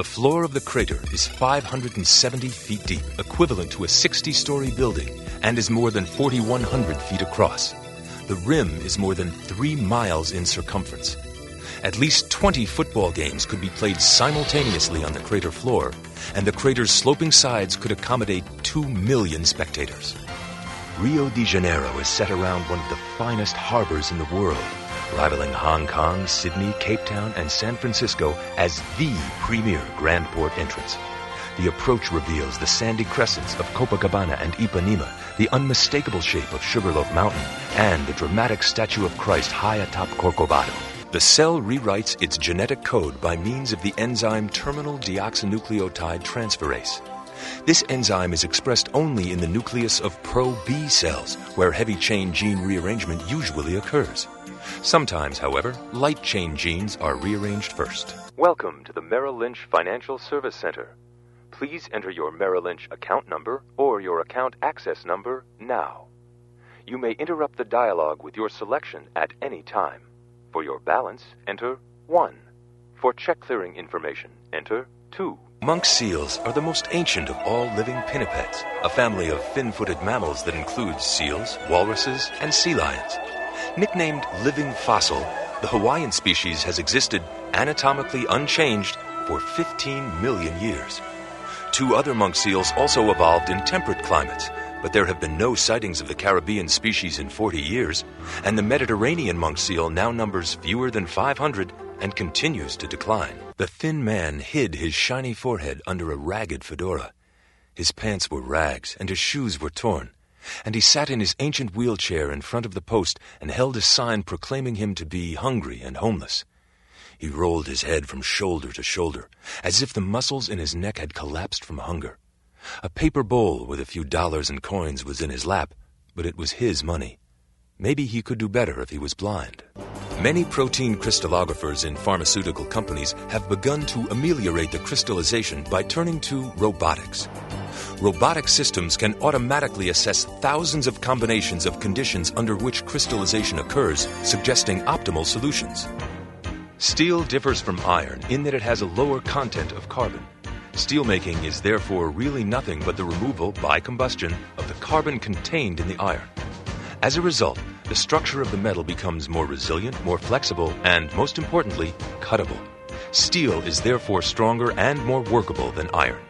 The floor of the crater is 570 feet deep, equivalent to a 60-story building, and is more than 4,100 feet across. The rim is more than 3 miles in circumference. At least 20 football games could be played simultaneously on the crater floor, and the crater's sloping sides could accommodate 2 million spectators. Rio de Janeiro is set around one of the finest harbors in the world, rivaling Hong Kong, Sydney, Cape Town, and San Francisco as the premier grand port entrance. The approach reveals the sandy crescents of Copacabana and Ipanema, the unmistakable shape of Sugarloaf Mountain, and the dramatic statue of Christ high atop Corcovado. The cell rewrites its genetic code by means of the enzyme terminal deoxynucleotide transferase. This enzyme is expressed only in the nucleus of pro-B cells, where heavy chain gene rearrangement usually occurs. Sometimes, however, light chain genes are rearranged first. Welcome to the Merrill Lynch Financial Service Center. Please enter your Merrill Lynch account number or your account access number now. You may interrupt the dialogue with your selection at any time. For your balance, enter 1. For check clearing information, enter 2. Monk seals are the most ancient of all living pinnipeds, a family of fin-footed mammals that includes seals, walruses, and sea lions. Nicknamed living fossil, the Hawaiian species has existed anatomically unchanged for 15 million years. 2 other monk seals also evolved in temperate climates, but there have been no sightings of the Caribbean species in 40 years, and the Mediterranean monk seal now numbers fewer than 500 and continues to decline. The thin man hid his shiny forehead under a ragged fedora. His pants were rags and his shoes were torn, and he sat in his ancient wheelchair in front of the post and held a sign proclaiming him to be hungry and homeless. He rolled his head from shoulder to shoulder, as if the muscles in his neck had collapsed from hunger. A paper bowl with a few dollars and coins was in his lap, but it was his money. Maybe he could do better if he was blind. Many protein crystallographers in pharmaceutical companies have begun to ameliorate the crystallization by turning to robotics. Robotic systems can automatically assess thousands of combinations of conditions under which crystallization occurs, suggesting optimal solutions. Steel differs from iron in that it has a lower content of carbon. Steelmaking is therefore really nothing but the removal, by combustion, of the carbon contained in the iron. As a result, the structure of the metal becomes more resilient, more flexible, and, most importantly, cuttable. Steel is therefore stronger and more workable than iron.